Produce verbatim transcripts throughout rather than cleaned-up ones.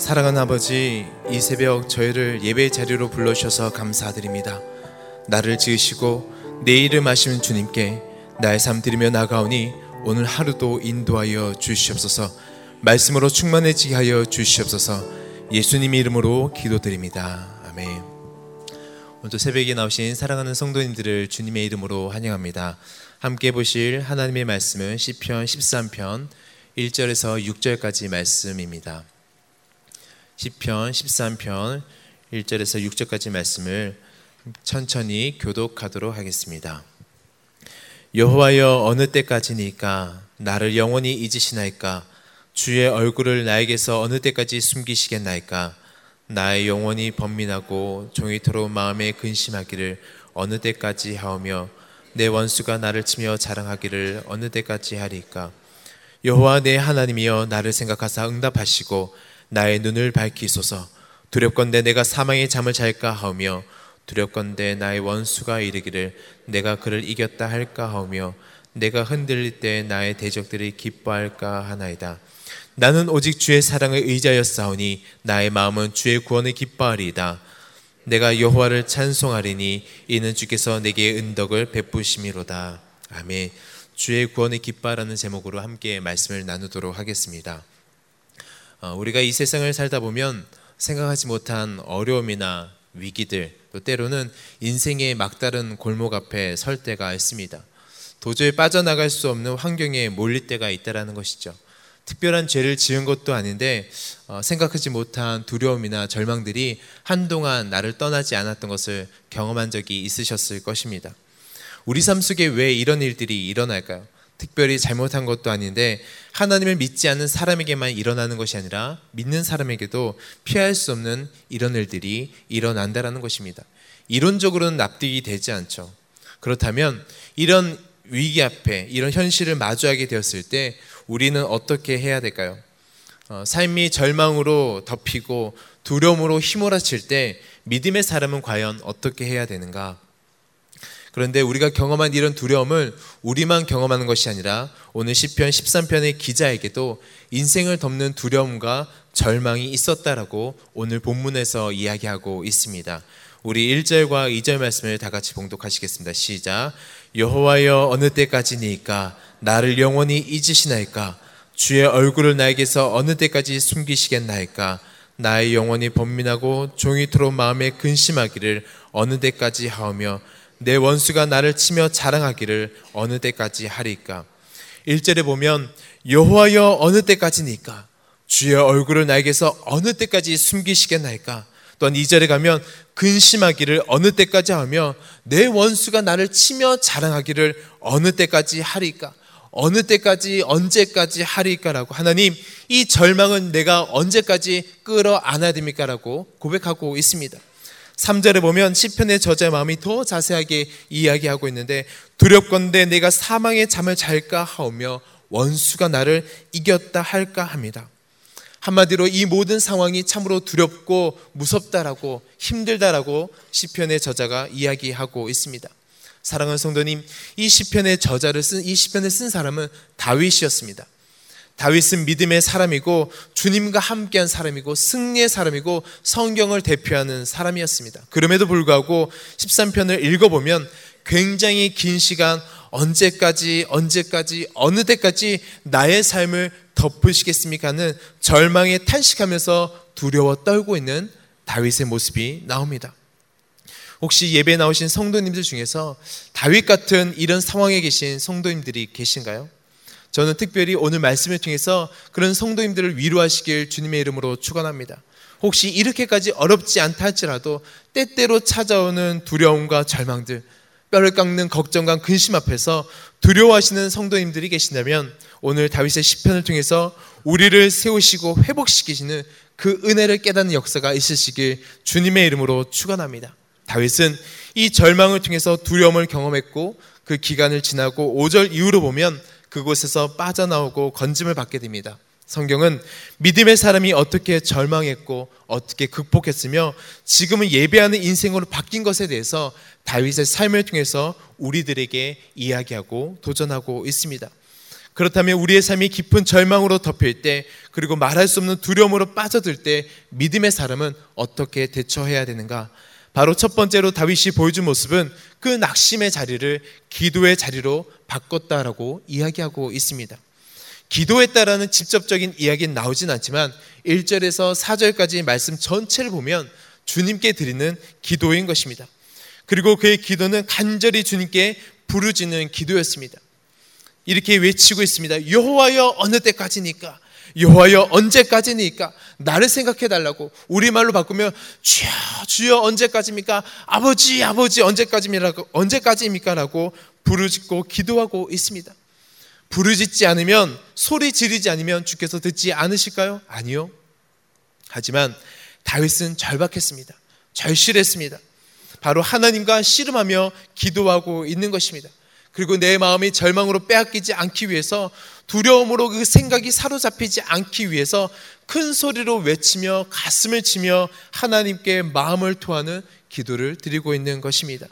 사랑하는 아버지, 이 새벽 저희를 예배의 자리로 불러주셔서 감사드립니다. 나를 지으시고 내 일을 마시는 주님께 나의 삶 드리며 나가오니 오늘 하루도 인도하여 주시옵소서. 말씀으로 충만해지게 하여 주시옵소서. 예수님의 이름으로 기도드립니다. 아멘. 오늘도 새벽에 나오신 사랑하는 성도님들을 주님의 이름으로 환영합니다. 함께 보실 하나님의 말씀은 시편 십삼 편 일 절에서 육 절까지 말씀입니다. 시편 십삼 편 일 절에서 육 절까지 말씀을 천천히 교독하도록 하겠습니다. 여호와여, 어느 때까지니까? 나를 영원히 잊으시나이까? 주의 얼굴을 나에게서 어느 때까지 숨기시겠나이까? 나의 영혼이 번민하고 종이토록 마음에 근심하기를 어느 때까지 하오며, 내 원수가 나를 치며 자랑하기를 어느 때까지 하리까? 여호와 내 하나님이여, 나를 생각하사 응답하시고 나의 눈을 밝히소서. 두렵건대 내가 사망의 잠을 잘까 하오며, 두렵건대 나의 원수가 이르기를 내가 그를 이겼다 할까 하오며, 내가 흔들릴 때 나의 대적들이 기뻐할까 하나이다. 나는 오직 주의 사랑을 의지하였사오니 나의 마음은 주의 구원을 기뻐하리이다. 내가 여호와를 찬송하리니 이는 주께서 내게 은덕을 베푸심이로다. 아멘. 주의 구원을 기뻐하라는 제목으로 함께 말씀을 나누도록 하겠습니다. 우리가 이 세상을 살다 보면 생각하지 못한 어려움이나 위기들, 또 때로는 인생의 막다른 골목 앞에 설 때가 있습니다. 도저히 빠져나갈 수 없는 환경에 몰릴 때가 있다라는 것이죠. 특별한 죄를 지은 것도 아닌데 어, 생각하지 못한 두려움이나 절망들이 한동안 나를 떠나지 않았던 것을 경험한 적이 있으셨을 것입니다. 우리 삶 속에 왜 이런 일들이 일어날까요? 특별히 잘못한 것도 아닌데 하나님을 믿지 않는 사람에게만 일어나는 것이 아니라 믿는 사람에게도 피할 수 없는 이런 일들이 일어난다라는 것입니다. 이론적으로는 납득이 되지 않죠. 그렇다면 이런 위기 앞에, 이런 현실을 마주하게 되었을 때 우리는 어떻게 해야 될까요? 어, 삶이 절망으로 덮이고 두려움으로 휘몰아칠 때 믿음의 사람은 과연 어떻게 해야 되는가? 그런데 우리가 경험한 이런 두려움을 우리만 경험하는 것이 아니라 오늘 시편 십삼 편의 기자에게도 인생을 덮는 두려움과 절망이 있었다라고 오늘 본문에서 이야기하고 있습니다. 우리 일 절과 이 절 말씀을 다 같이 봉독하시겠습니다. 시작. 여호와여, 어느 때까지니까? 나를 영원히 잊으시나이까? 주의 얼굴을 나에게서 어느 때까지 숨기시겠나이까? 나의 영혼이 번민하고 종이토록 마음에 근심하기를 어느 때까지 하오며, 내 원수가 나를 치며 자랑하기를 어느 때까지 하리까? 일 절에 보면 여호와여, 어느 때까지니까? 주의 얼굴을 나에게서 어느 때까지 숨기시겠나이까? 또한 이 절에 가면 근심하기를 어느 때까지 하며, 내 원수가 나를 치며 자랑하기를 어느 때까지 하리까? 어느 때까지, 언제까지 하리까라고 하나님, 이 절망은 내가 언제까지 끌어안아야 됩니까? 라고 고백하고 있습니다. 삼 절에 보면 시편의 저자의 마음이 더 자세하게 이야기하고 있는데, 두렵건대 내가 사망의 잠을 잘까 하오며, 원수가 나를 이겼다 할까 합니다. 한마디로 이 모든 상황이 참으로 두렵고 무섭다라고, 힘들다라고 시편의 저자가 이야기하고 있습니다. 사랑하는 성도님, 이 시편의 저자를 쓴, 이 시편을 쓴 사람은 다윗이었습니다. 다윗은 믿음의 사람이고 주님과 함께한 사람이고 승리의 사람이고 성경을 대표하는 사람이었습니다. 그럼에도 불구하고 십삼 편을 읽어보면 굉장히 긴 시간 언제까지, 언제까지, 어느 때까지 나의 삶을 덮으시겠습니까?는 절망에 탄식하면서 두려워 떨고 있는 다윗의 모습이 나옵니다. 혹시 예배에 나오신 성도님들 중에서 다윗 같은 이런 상황에 계신 성도님들이 계신가요? 저는 특별히 오늘 말씀을 통해서 그런 성도님들을 위로하시길 주님의 이름으로 축원합니다. 혹시 이렇게까지 어렵지 않다 할지라도 때때로 찾아오는 두려움과 절망들, 뼈를 깎는 걱정과 근심 앞에서 두려워하시는 성도님들이 계신다면 오늘 다윗의 시편을 통해서 우리를 세우시고 회복시키시는 그 은혜를 깨닫는 역사가 있으시길 주님의 이름으로 축원합니다. 다윗은 이 절망을 통해서 두려움을 경험했고 그 기간을 지나고 오 절 이후로 보면 그곳에서 빠져나오고 건짐을 받게 됩니다. 성경은 믿음의 사람이 어떻게 절망했고 어떻게 극복했으며 지금은 예배하는 인생으로 바뀐 것에 대해서 다윗의 삶을 통해서 우리들에게 이야기하고 도전하고 있습니다. 그렇다면 우리의 삶이 깊은 절망으로 덮일 때, 그리고 말할 수 없는 두려움으로 빠져들 때 믿음의 사람은 어떻게 대처해야 되는가? 바로 첫 번째로 다윗이 보여준 모습은 그 낙심의 자리를 기도의 자리로 바꿨다라고 이야기하고 있습니다. 기도했다라는 직접적인 이야기는 나오진 않지만 일 절에서 사 절까지 말씀 전체를 보면 주님께 드리는 기도인 것입니다. 그리고 그의 기도는 간절히 주님께 부르짖는 기도였습니다. 이렇게 외치고 있습니다. 여호와여 어느 때까지니까? 여호와여 언제까지니까? 나를 생각해달라고. 우리말로 바꾸면 주여 주여 언제까지입니까? 아버지 아버지 언제까지입니까? 언제까지입니까? 라고 부르짖고 기도하고 있습니다. 부르짖지 않으면, 소리 지르지 않으면 주께서 듣지 않으실까요? 아니요. 하지만 다윗은 절박했습니다. 절실했습니다. 바로 하나님과 씨름하며 기도하고 있는 것입니다. 그리고 내 마음이 절망으로 빼앗기지 않기 위해서, 두려움으로 그 생각이 사로잡히지 않기 위해서 큰 소리로 외치며 가슴을 치며 하나님께 마음을 토하는 기도를 드리고 있는 것입니다.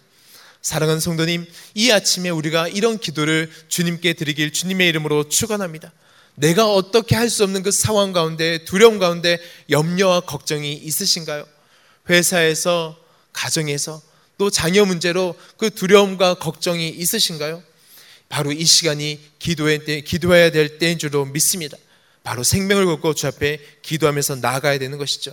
사랑하는 성도님, 이 아침에 우리가 이런 기도를 주님께 드리길 주님의 이름으로 축원합니다. 내가 어떻게 할 수 없는 그 상황 가운데, 두려움 가운데 염려와 걱정이 있으신가요? 회사에서, 가정에서, 또 자녀 문제로 그 두려움과 걱정이 있으신가요? 바로 이 시간이 기도해야 될, 기도해야 될 때인 줄로 믿습니다. 바로 생명을 걸고 주 앞에 기도하면서 나아가야 되는 것이죠.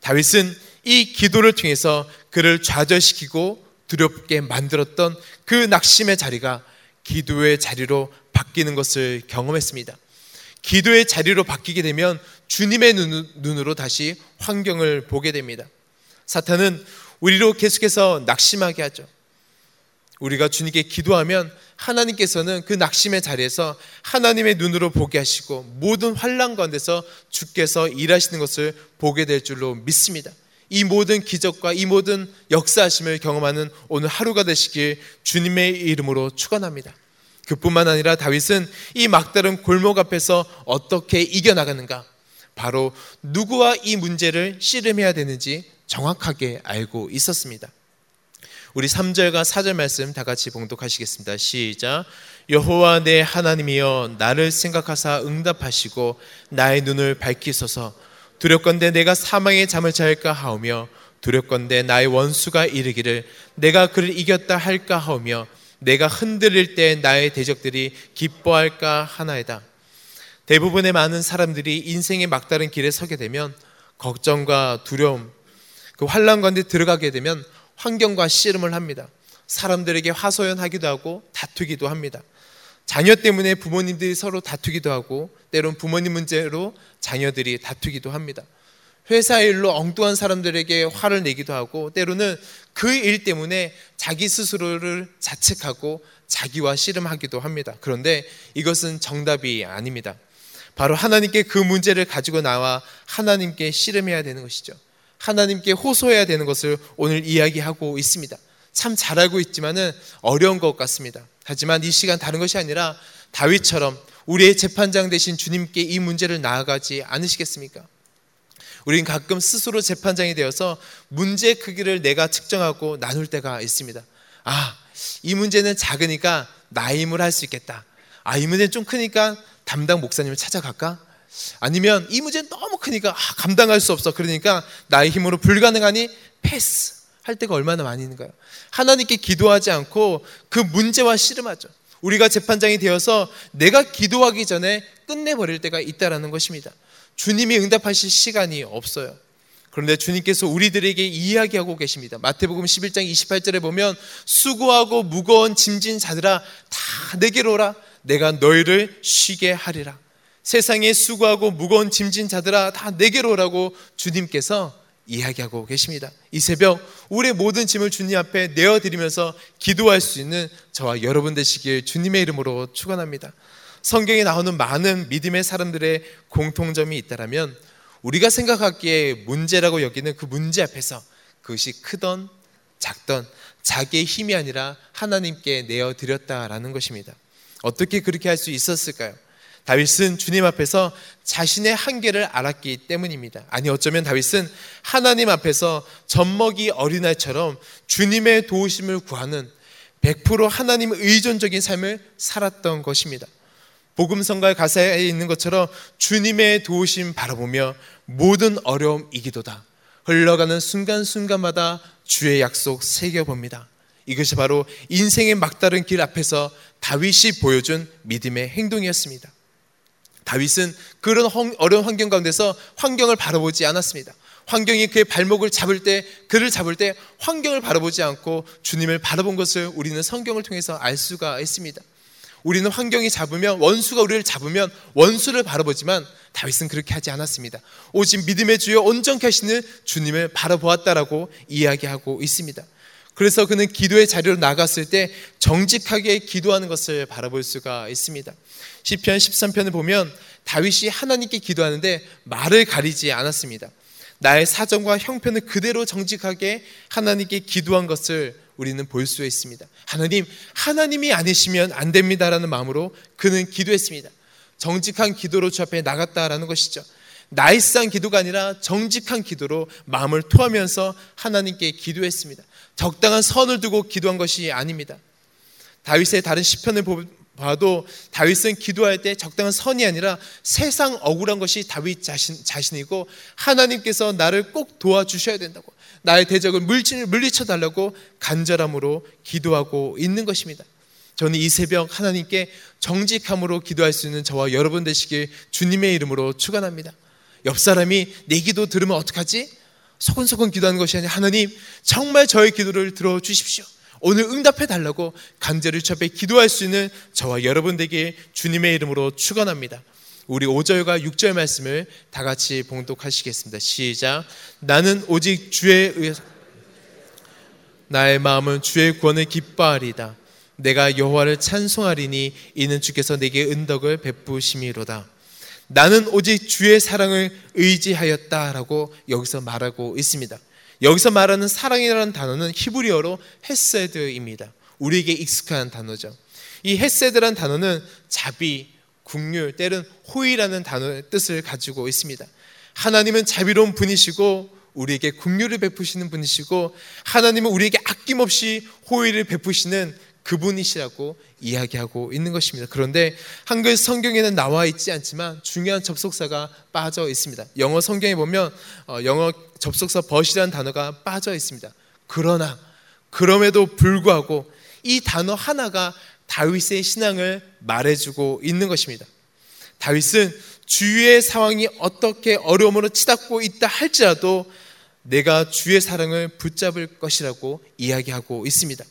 다윗은 이 기도를 통해서 그를 좌절시키고 두렵게 만들었던 그 낙심의 자리가 기도의 자리로 바뀌는 것을 경험했습니다. 기도의 자리로 바뀌게 되면 주님의 눈, 눈으로 다시 환경을 보게 됩니다. 사탄은 우리로 계속해서 낙심하게 하죠. 우리가 주님께 기도하면 하나님께서는 그 낙심의 자리에서 하나님의 눈으로 보게 하시고 모든 환난 가운데서 주께서 일하시는 것을 보게 될 줄로 믿습니다. 이 모든 기적과 이 모든 역사하심을 경험하는 오늘 하루가 되시길 주님의 이름으로 축원합니다. 그뿐만 아니라 다윗은 이 막다른 골목 앞에서 어떻게 이겨나가는가? 바로 누구와 이 문제를 씨름해야 되는지 정확하게 알고 있었습니다. 우리 삼 절과 사 절 말씀 다 같이 봉독하시겠습니다. 시작. 여호와 내 하나님이여 나를 생각하사 응답하시고 나의 눈을 밝히소서. 두렵건대 내가 사망의 잠을 잘까 하오며 두렵건대 나의 원수가 이르기를 내가 그를 이겼다 할까 하오며 내가 흔들릴 때 나의 대적들이 기뻐할까 하나이다. 대부분의 많은 사람들이 인생의 막다른 길에 서게 되면 걱정과 두려움, 그 환난 가운데 들어가게 되면 환경과 씨름을 합니다. 사람들에게 화소연하기도 하고 다투기도 합니다. 자녀 때문에 부모님들이 서로 다투기도 하고 때론 부모님 문제로 자녀들이 다투기도 합니다. 회사 일로 엉뚱한 사람들에게 화를 내기도 하고 때로는 그 일 때문에 자기 스스로를 자책하고 자기와 씨름하기도 합니다. 그런데 이것은 정답이 아닙니다. 바로 하나님께 그 문제를 가지고 나와 하나님께 씨름해야 되는 것이죠. 하나님께 호소해야 되는 것을 오늘 이야기하고 있습니다. 참 잘 알고 있지만은 어려운 것 같습니다. 하지만 이 시간 다른 것이 아니라 다윗처럼 우리의 재판장 되신 주님께 이 문제를 나아가지 않으시겠습니까? 우린 가끔 스스로 재판장이 되어서 문제 크기를 내가 측정하고 나눌 때가 있습니다. 아, 이 문제는 작으니까 나임을 할 수 있겠다. 아, 이 문제는 좀 크니까 담당 목사님을 찾아갈까? 아니면 이 문제는 너무 크니까 아, 감당할 수 없어. 그러니까 나의 힘으로 불가능하니 패스 할 때가 얼마나 많이 있는가요? 하나님께 기도하지 않고 그 문제와 씨름하죠. 우리가 재판장이 되어서 내가 기도하기 전에 끝내버릴 때가 있다라는 것입니다. 주님이 응답하실 시간이 없어요. 그런데 주님께서 우리들에게 이야기하고 계십니다. 마태복음 십일 장 이십팔 절에 보면 수고하고 무거운 짐진 자들아 다 내게로 오라. 내가 너희를 쉬게 하리라. 세상에 수고하고 무거운 짐진 자들아 다 내게로 오라고 주님께서 이야기하고 계십니다. 이 새벽 우리의 모든 짐을 주님 앞에 내어드리면서 기도할 수 있는 저와 여러분 되시길 주님의 이름으로 축원합니다. 성경에 나오는 많은 믿음의 사람들의 공통점이 있다면 우리가 생각하기에 문제라고 여기는 그 문제 앞에서 그것이 크던 작던 자기의 힘이 아니라 하나님께 내어드렸다라는 것입니다. 어떻게 그렇게 할 수 있었을까요? 다윗은 주님 앞에서 자신의 한계를 알았기 때문입니다. 아니 어쩌면 다윗은 하나님 앞에서 젖먹이 어린아이처럼 주님의 도우심을 구하는 백 퍼센트 하나님 의존적인 삶을 살았던 것입니다. 복음성가의 가사에 있는 것처럼 주님의 도우심 바라보며 모든 어려움 이기도다. 흘러가는 순간순간마다 주의 약속 새겨봅니다. 이것이 바로 인생의 막다른 길 앞에서 다윗이 보여준 믿음의 행동이었습니다. 다윗은 그런 어려운 환경 가운데서 환경을 바라보지 않았습니다. 환경이 그의 발목을 잡을 때, 그를 잡을 때 환경을 바라보지 않고 주님을 바라본 것을 우리는 성경을 통해서 알 수가 있습니다. 우리는 환경이 잡으면, 원수가 우리를 잡으면 원수를 바라보지만 다윗은 그렇게 하지 않았습니다. 오직 믿음의 주여 온전케 하시는 주님을 바라보았다라고 이야기하고 있습니다. 그래서 그는 기도의 자리로 나갔을 때 정직하게 기도하는 것을 바라볼 수가 있습니다. 시편 십삼 편을 보면 다윗이 하나님께 기도하는데 말을 가리지 않았습니다. 나의 사정과 형편을 그대로 정직하게 하나님께 기도한 것을 우리는 볼 수 있습니다. 하나님, 하나님이 아니시면 안 됩니다라는 마음으로 그는 기도했습니다. 정직한 기도로 주 앞에 나갔다라는 것이죠. 나이스한 기도가 아니라 정직한 기도로 마음을 토하면서 하나님께 기도했습니다. 적당한 선을 두고 기도한 것이 아닙니다. 다윗의 다른 시편을 봐도 다윗은 기도할 때 적당한 선이 아니라 세상 억울한 것이 다윗 자신, 자신이고 하나님께서 나를 꼭 도와주셔야 된다고, 나의 대적을 물리쳐달라고 간절함으로 기도하고 있는 것입니다. 저는 이 새벽 하나님께 정직함으로 기도할 수 있는 저와 여러분 되시길 주님의 이름으로 축원합니다. 옆 사람이 내 기도 들으면 어떡하지? 소근소근 기도하는 것이 아니라 하나님, 정말 저의 기도를 들어주십시오. 오늘 응답해달라고 간절히 주 앞에 기도할 수 있는 저와 여러분 되길 주님의 이름으로 축원합니다. 우리 오 절과 육 절 말씀을 다 같이 봉독하시겠습니다. 시작. 나는 오직 주의 의... 나의 마음은 주의 구원을 기뻐하리다. 내가 여호와를 찬송하리니 이는 주께서 내게 은덕을 베푸심이로다. 나는 오직 주의 사랑을 의지하였다라고 여기서 말하고 있습니다. 여기서 말하는 사랑이라는 단어는 히브리어로 헤세드입니다. 우리에게 익숙한 단어죠. 이 헤세드라는 단어는 자비, 긍휼, 때론 호의라는 단어의 뜻을 가지고 있습니다. 하나님은 자비로운 분이시고 우리에게 긍휼을 베푸시는 분이시고 하나님은 우리에게 아낌없이 호의를 베푸시는 그분이시라고 이야기하고 있는 것입니다. 그런데 한글 성경에는 나와 있지 않지만 중요한 접속사가 빠져 있습니다. 영어 성경에 보면 영어 접속사 but이라는 단어가 빠져 있습니다. 그러나, 그럼에도 불구하고 이 단어 하나가 다윗의 신앙을 말해주고 있는 것입니다. 다윗은 주위의 상황이 어떻게 어려움으로 치닫고 있다 할지라도 내가 주의 사랑을 붙잡을 것이라고 이야기하고 있습니다.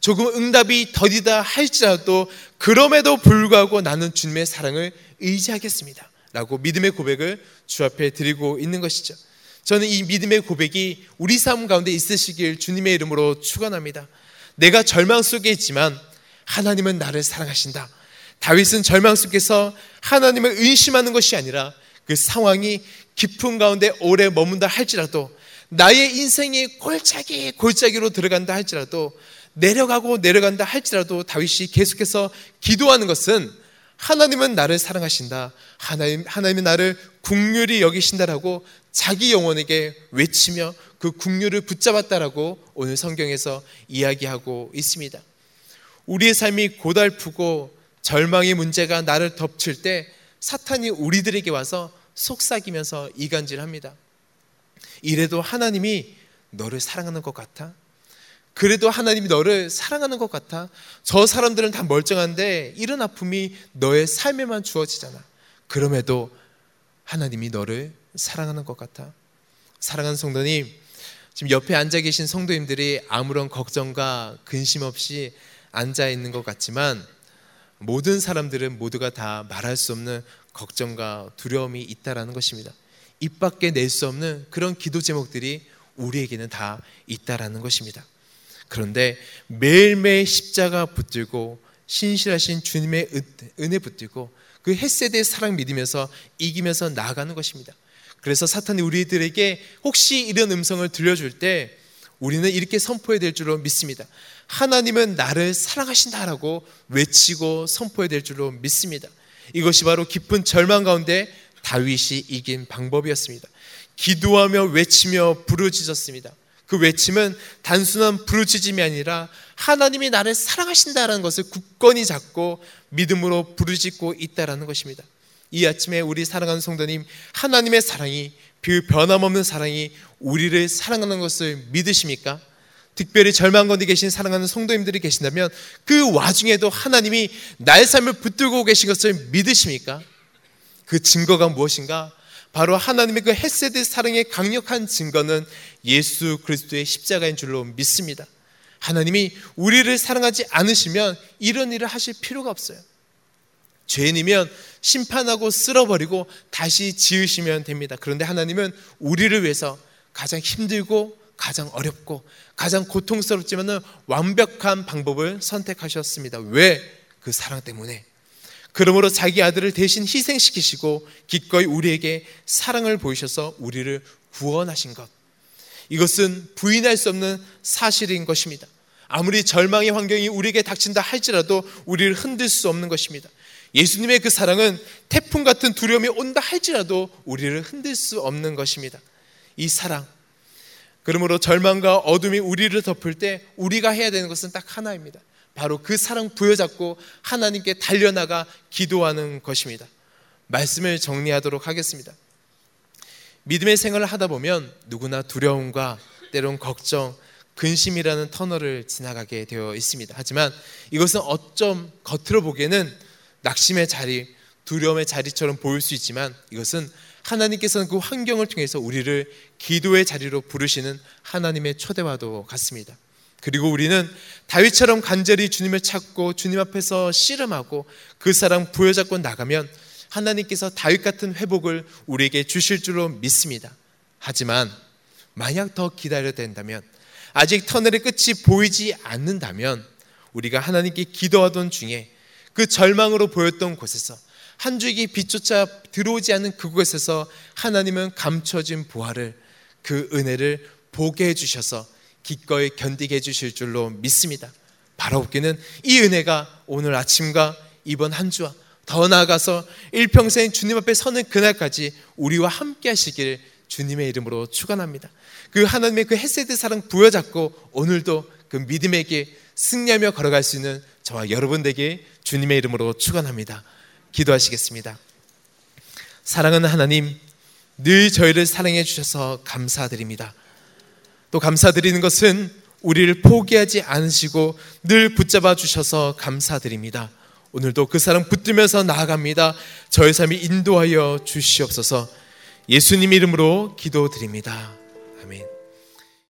조금 응답이 더디다 할지라도 그럼에도 불구하고 나는 주님의 사랑을 의지하겠습니다 라고 믿음의 고백을 주 앞에 드리고 있는 것이죠. 저는 이 믿음의 고백이 우리 삶 가운데 있으시길 주님의 이름으로 축원합니다. 내가 절망 속에 있지만 하나님은 나를 사랑하신다. 다윗은 절망 속에서 하나님을 의심하는 것이 아니라 그 상황이 깊은 가운데 오래 머문다 할지라도, 나의 인생이 골짜기 골짜기로 들어간다 할지라도, 내려가고 내려간다 할지라도 다윗이 계속해서 기도하는 것은 하나님은 나를 사랑하신다, 하나님, 하나님이 나를 긍휼히 여기신다라고 자기 영혼에게 외치며 그 긍휼을 붙잡았다라고 오늘 성경에서 이야기하고 있습니다. 우리의 삶이 고달프고 절망의 문제가 나를 덮칠 때 사탄이 우리들에게 와서 속삭이면서 이간질합니다. 이래도 하나님이 너를 사랑하는 것 같아? 그래도 하나님이 너를 사랑하는 것 같아? 저 사람들은 다 멀쩡한데 이런 아픔이 너의 삶에만 주어지잖아. 그럼에도 하나님이 너를 사랑하는 것 같아? 사랑하는 성도님, 지금 옆에 앉아 계신 성도님들이 아무런 걱정과 근심 없이 앉아 있는 것 같지만 모든 사람들은 모두가 다 말할 수 없는 걱정과 두려움이 있다라는 것입니다. 입 밖에 낼 수 없는 그런 기도 제목들이 우리에게는 다 있다라는 것입니다. 그런데 매일매일 십자가 붙들고 신실하신 주님의 은혜 붙들고 그 헷세대의 사랑 믿으면서 이기면서 나아가는 것입니다. 그래서 사탄이 우리들에게 혹시 이런 음성을 들려줄 때 우리는 이렇게 선포해야 될 줄로 믿습니다. 하나님은 나를 사랑하신다라고 외치고 선포해야 될 줄로 믿습니다. 이것이 바로 깊은 절망 가운데 다윗이 이긴 방법이었습니다. 기도하며 외치며 부르짖었습니다. 그 외침은 단순한 부르짖음이 아니라 하나님이 나를 사랑하신다라는 것을 굳건히 잡고 믿음으로 부르짖고 있다라는 것입니다. 이 아침에 우리 사랑하는 성도님, 하나님의 사랑이, 그 변함없는 사랑이 우리를 사랑하는 것을 믿으십니까? 특별히 절망 가운데 계신 사랑하는 성도님들이 계신다면 그 와중에도 하나님이 나의 삶을 붙들고 계신 것을 믿으십니까? 그 증거가 무엇인가? 바로 하나님의 그 헤세드 사랑의 강력한 증거는 예수 그리스도의 십자가인 줄로 믿습니다. 하나님이 우리를 사랑하지 않으시면 이런 일을 하실 필요가 없어요. 죄인이면 심판하고 쓸어버리고 다시 지으시면 됩니다. 그런데 하나님은 우리를 위해서 가장 힘들고 가장 어렵고 가장 고통스럽지만 완벽한 방법을 선택하셨습니다. 왜? 그 사랑 때문에. 그러므로 자기 아들을 대신 희생시키시고 기꺼이 우리에게 사랑을 보이셔서 우리를 구원하신 것. 이것은 부인할 수 없는 사실인 것입니다. 아무리 절망의 환경이 우리에게 닥친다 할지라도 우리를 흔들 수 없는 것입니다. 예수님의 그 사랑은 태풍 같은 두려움이 온다 할지라도 우리를 흔들 수 없는 것입니다. 이 사랑. 그러므로 절망과 어둠이 우리를 덮을 때 우리가 해야 되는 것은 딱 하나입니다. 바로 그 사랑 부여잡고 하나님께 달려나가 기도하는 것입니다. 말씀을 정리하도록 하겠습니다. 믿음의 생활을 하다 보면 누구나 두려움과 때론 걱정, 근심이라는 터널을 지나가게 되어 있습니다. 하지만 이것은 어쩜 겉으로 보기에는 낙심의 자리, 두려움의 자리처럼 보일 수 있지만 이것은 하나님께서는 그 환경을 통해서 우리를 기도의 자리로 부르시는 하나님의 초대와도 같습니다. 그리고 우리는 다윗처럼 간절히 주님을 찾고 주님 앞에서 씨름하고 그 사랑 부여잡고 나가면 하나님께서 다윗 같은 회복을 우리에게 주실 줄로 믿습니다. 하지만 만약 더 기다려야 된다면, 아직 터널의 끝이 보이지 않는다면 우리가 하나님께 기도하던 중에 그 절망으로 보였던 곳에서 한 줄기 빛조차 들어오지 않는 그곳에서 하나님은 감춰진 보화를, 그 은혜를 보게 해주셔서 기꺼이 견디게 해주실 줄로 믿습니다. 바라옵기는 이 은혜가 오늘 아침과 이번 한 주와 더 나아가서 일평생 주님 앞에 서는 그날까지 우리와 함께 하시길 주님의 이름으로 축원합니다. 그 하나님의 그 헤세드 사랑 부여잡고 오늘도 그 믿음의 길 승리하며 걸어갈 수 있는 저와 여러분 되길 주님의 이름으로 축원합니다. 기도하시겠습니다. 사랑하는 하나님, 늘 저희를 사랑해 주셔서 감사드립니다. 또 감사드리는 것은 우리를 포기하지 않으시고 늘 붙잡아 주셔서 감사드립니다. 오늘도 그 사랑 붙들면서 나아갑니다. 저의 삶이 인도하여 주시옵소서. 예수님 이름으로 기도드립니다. 아멘.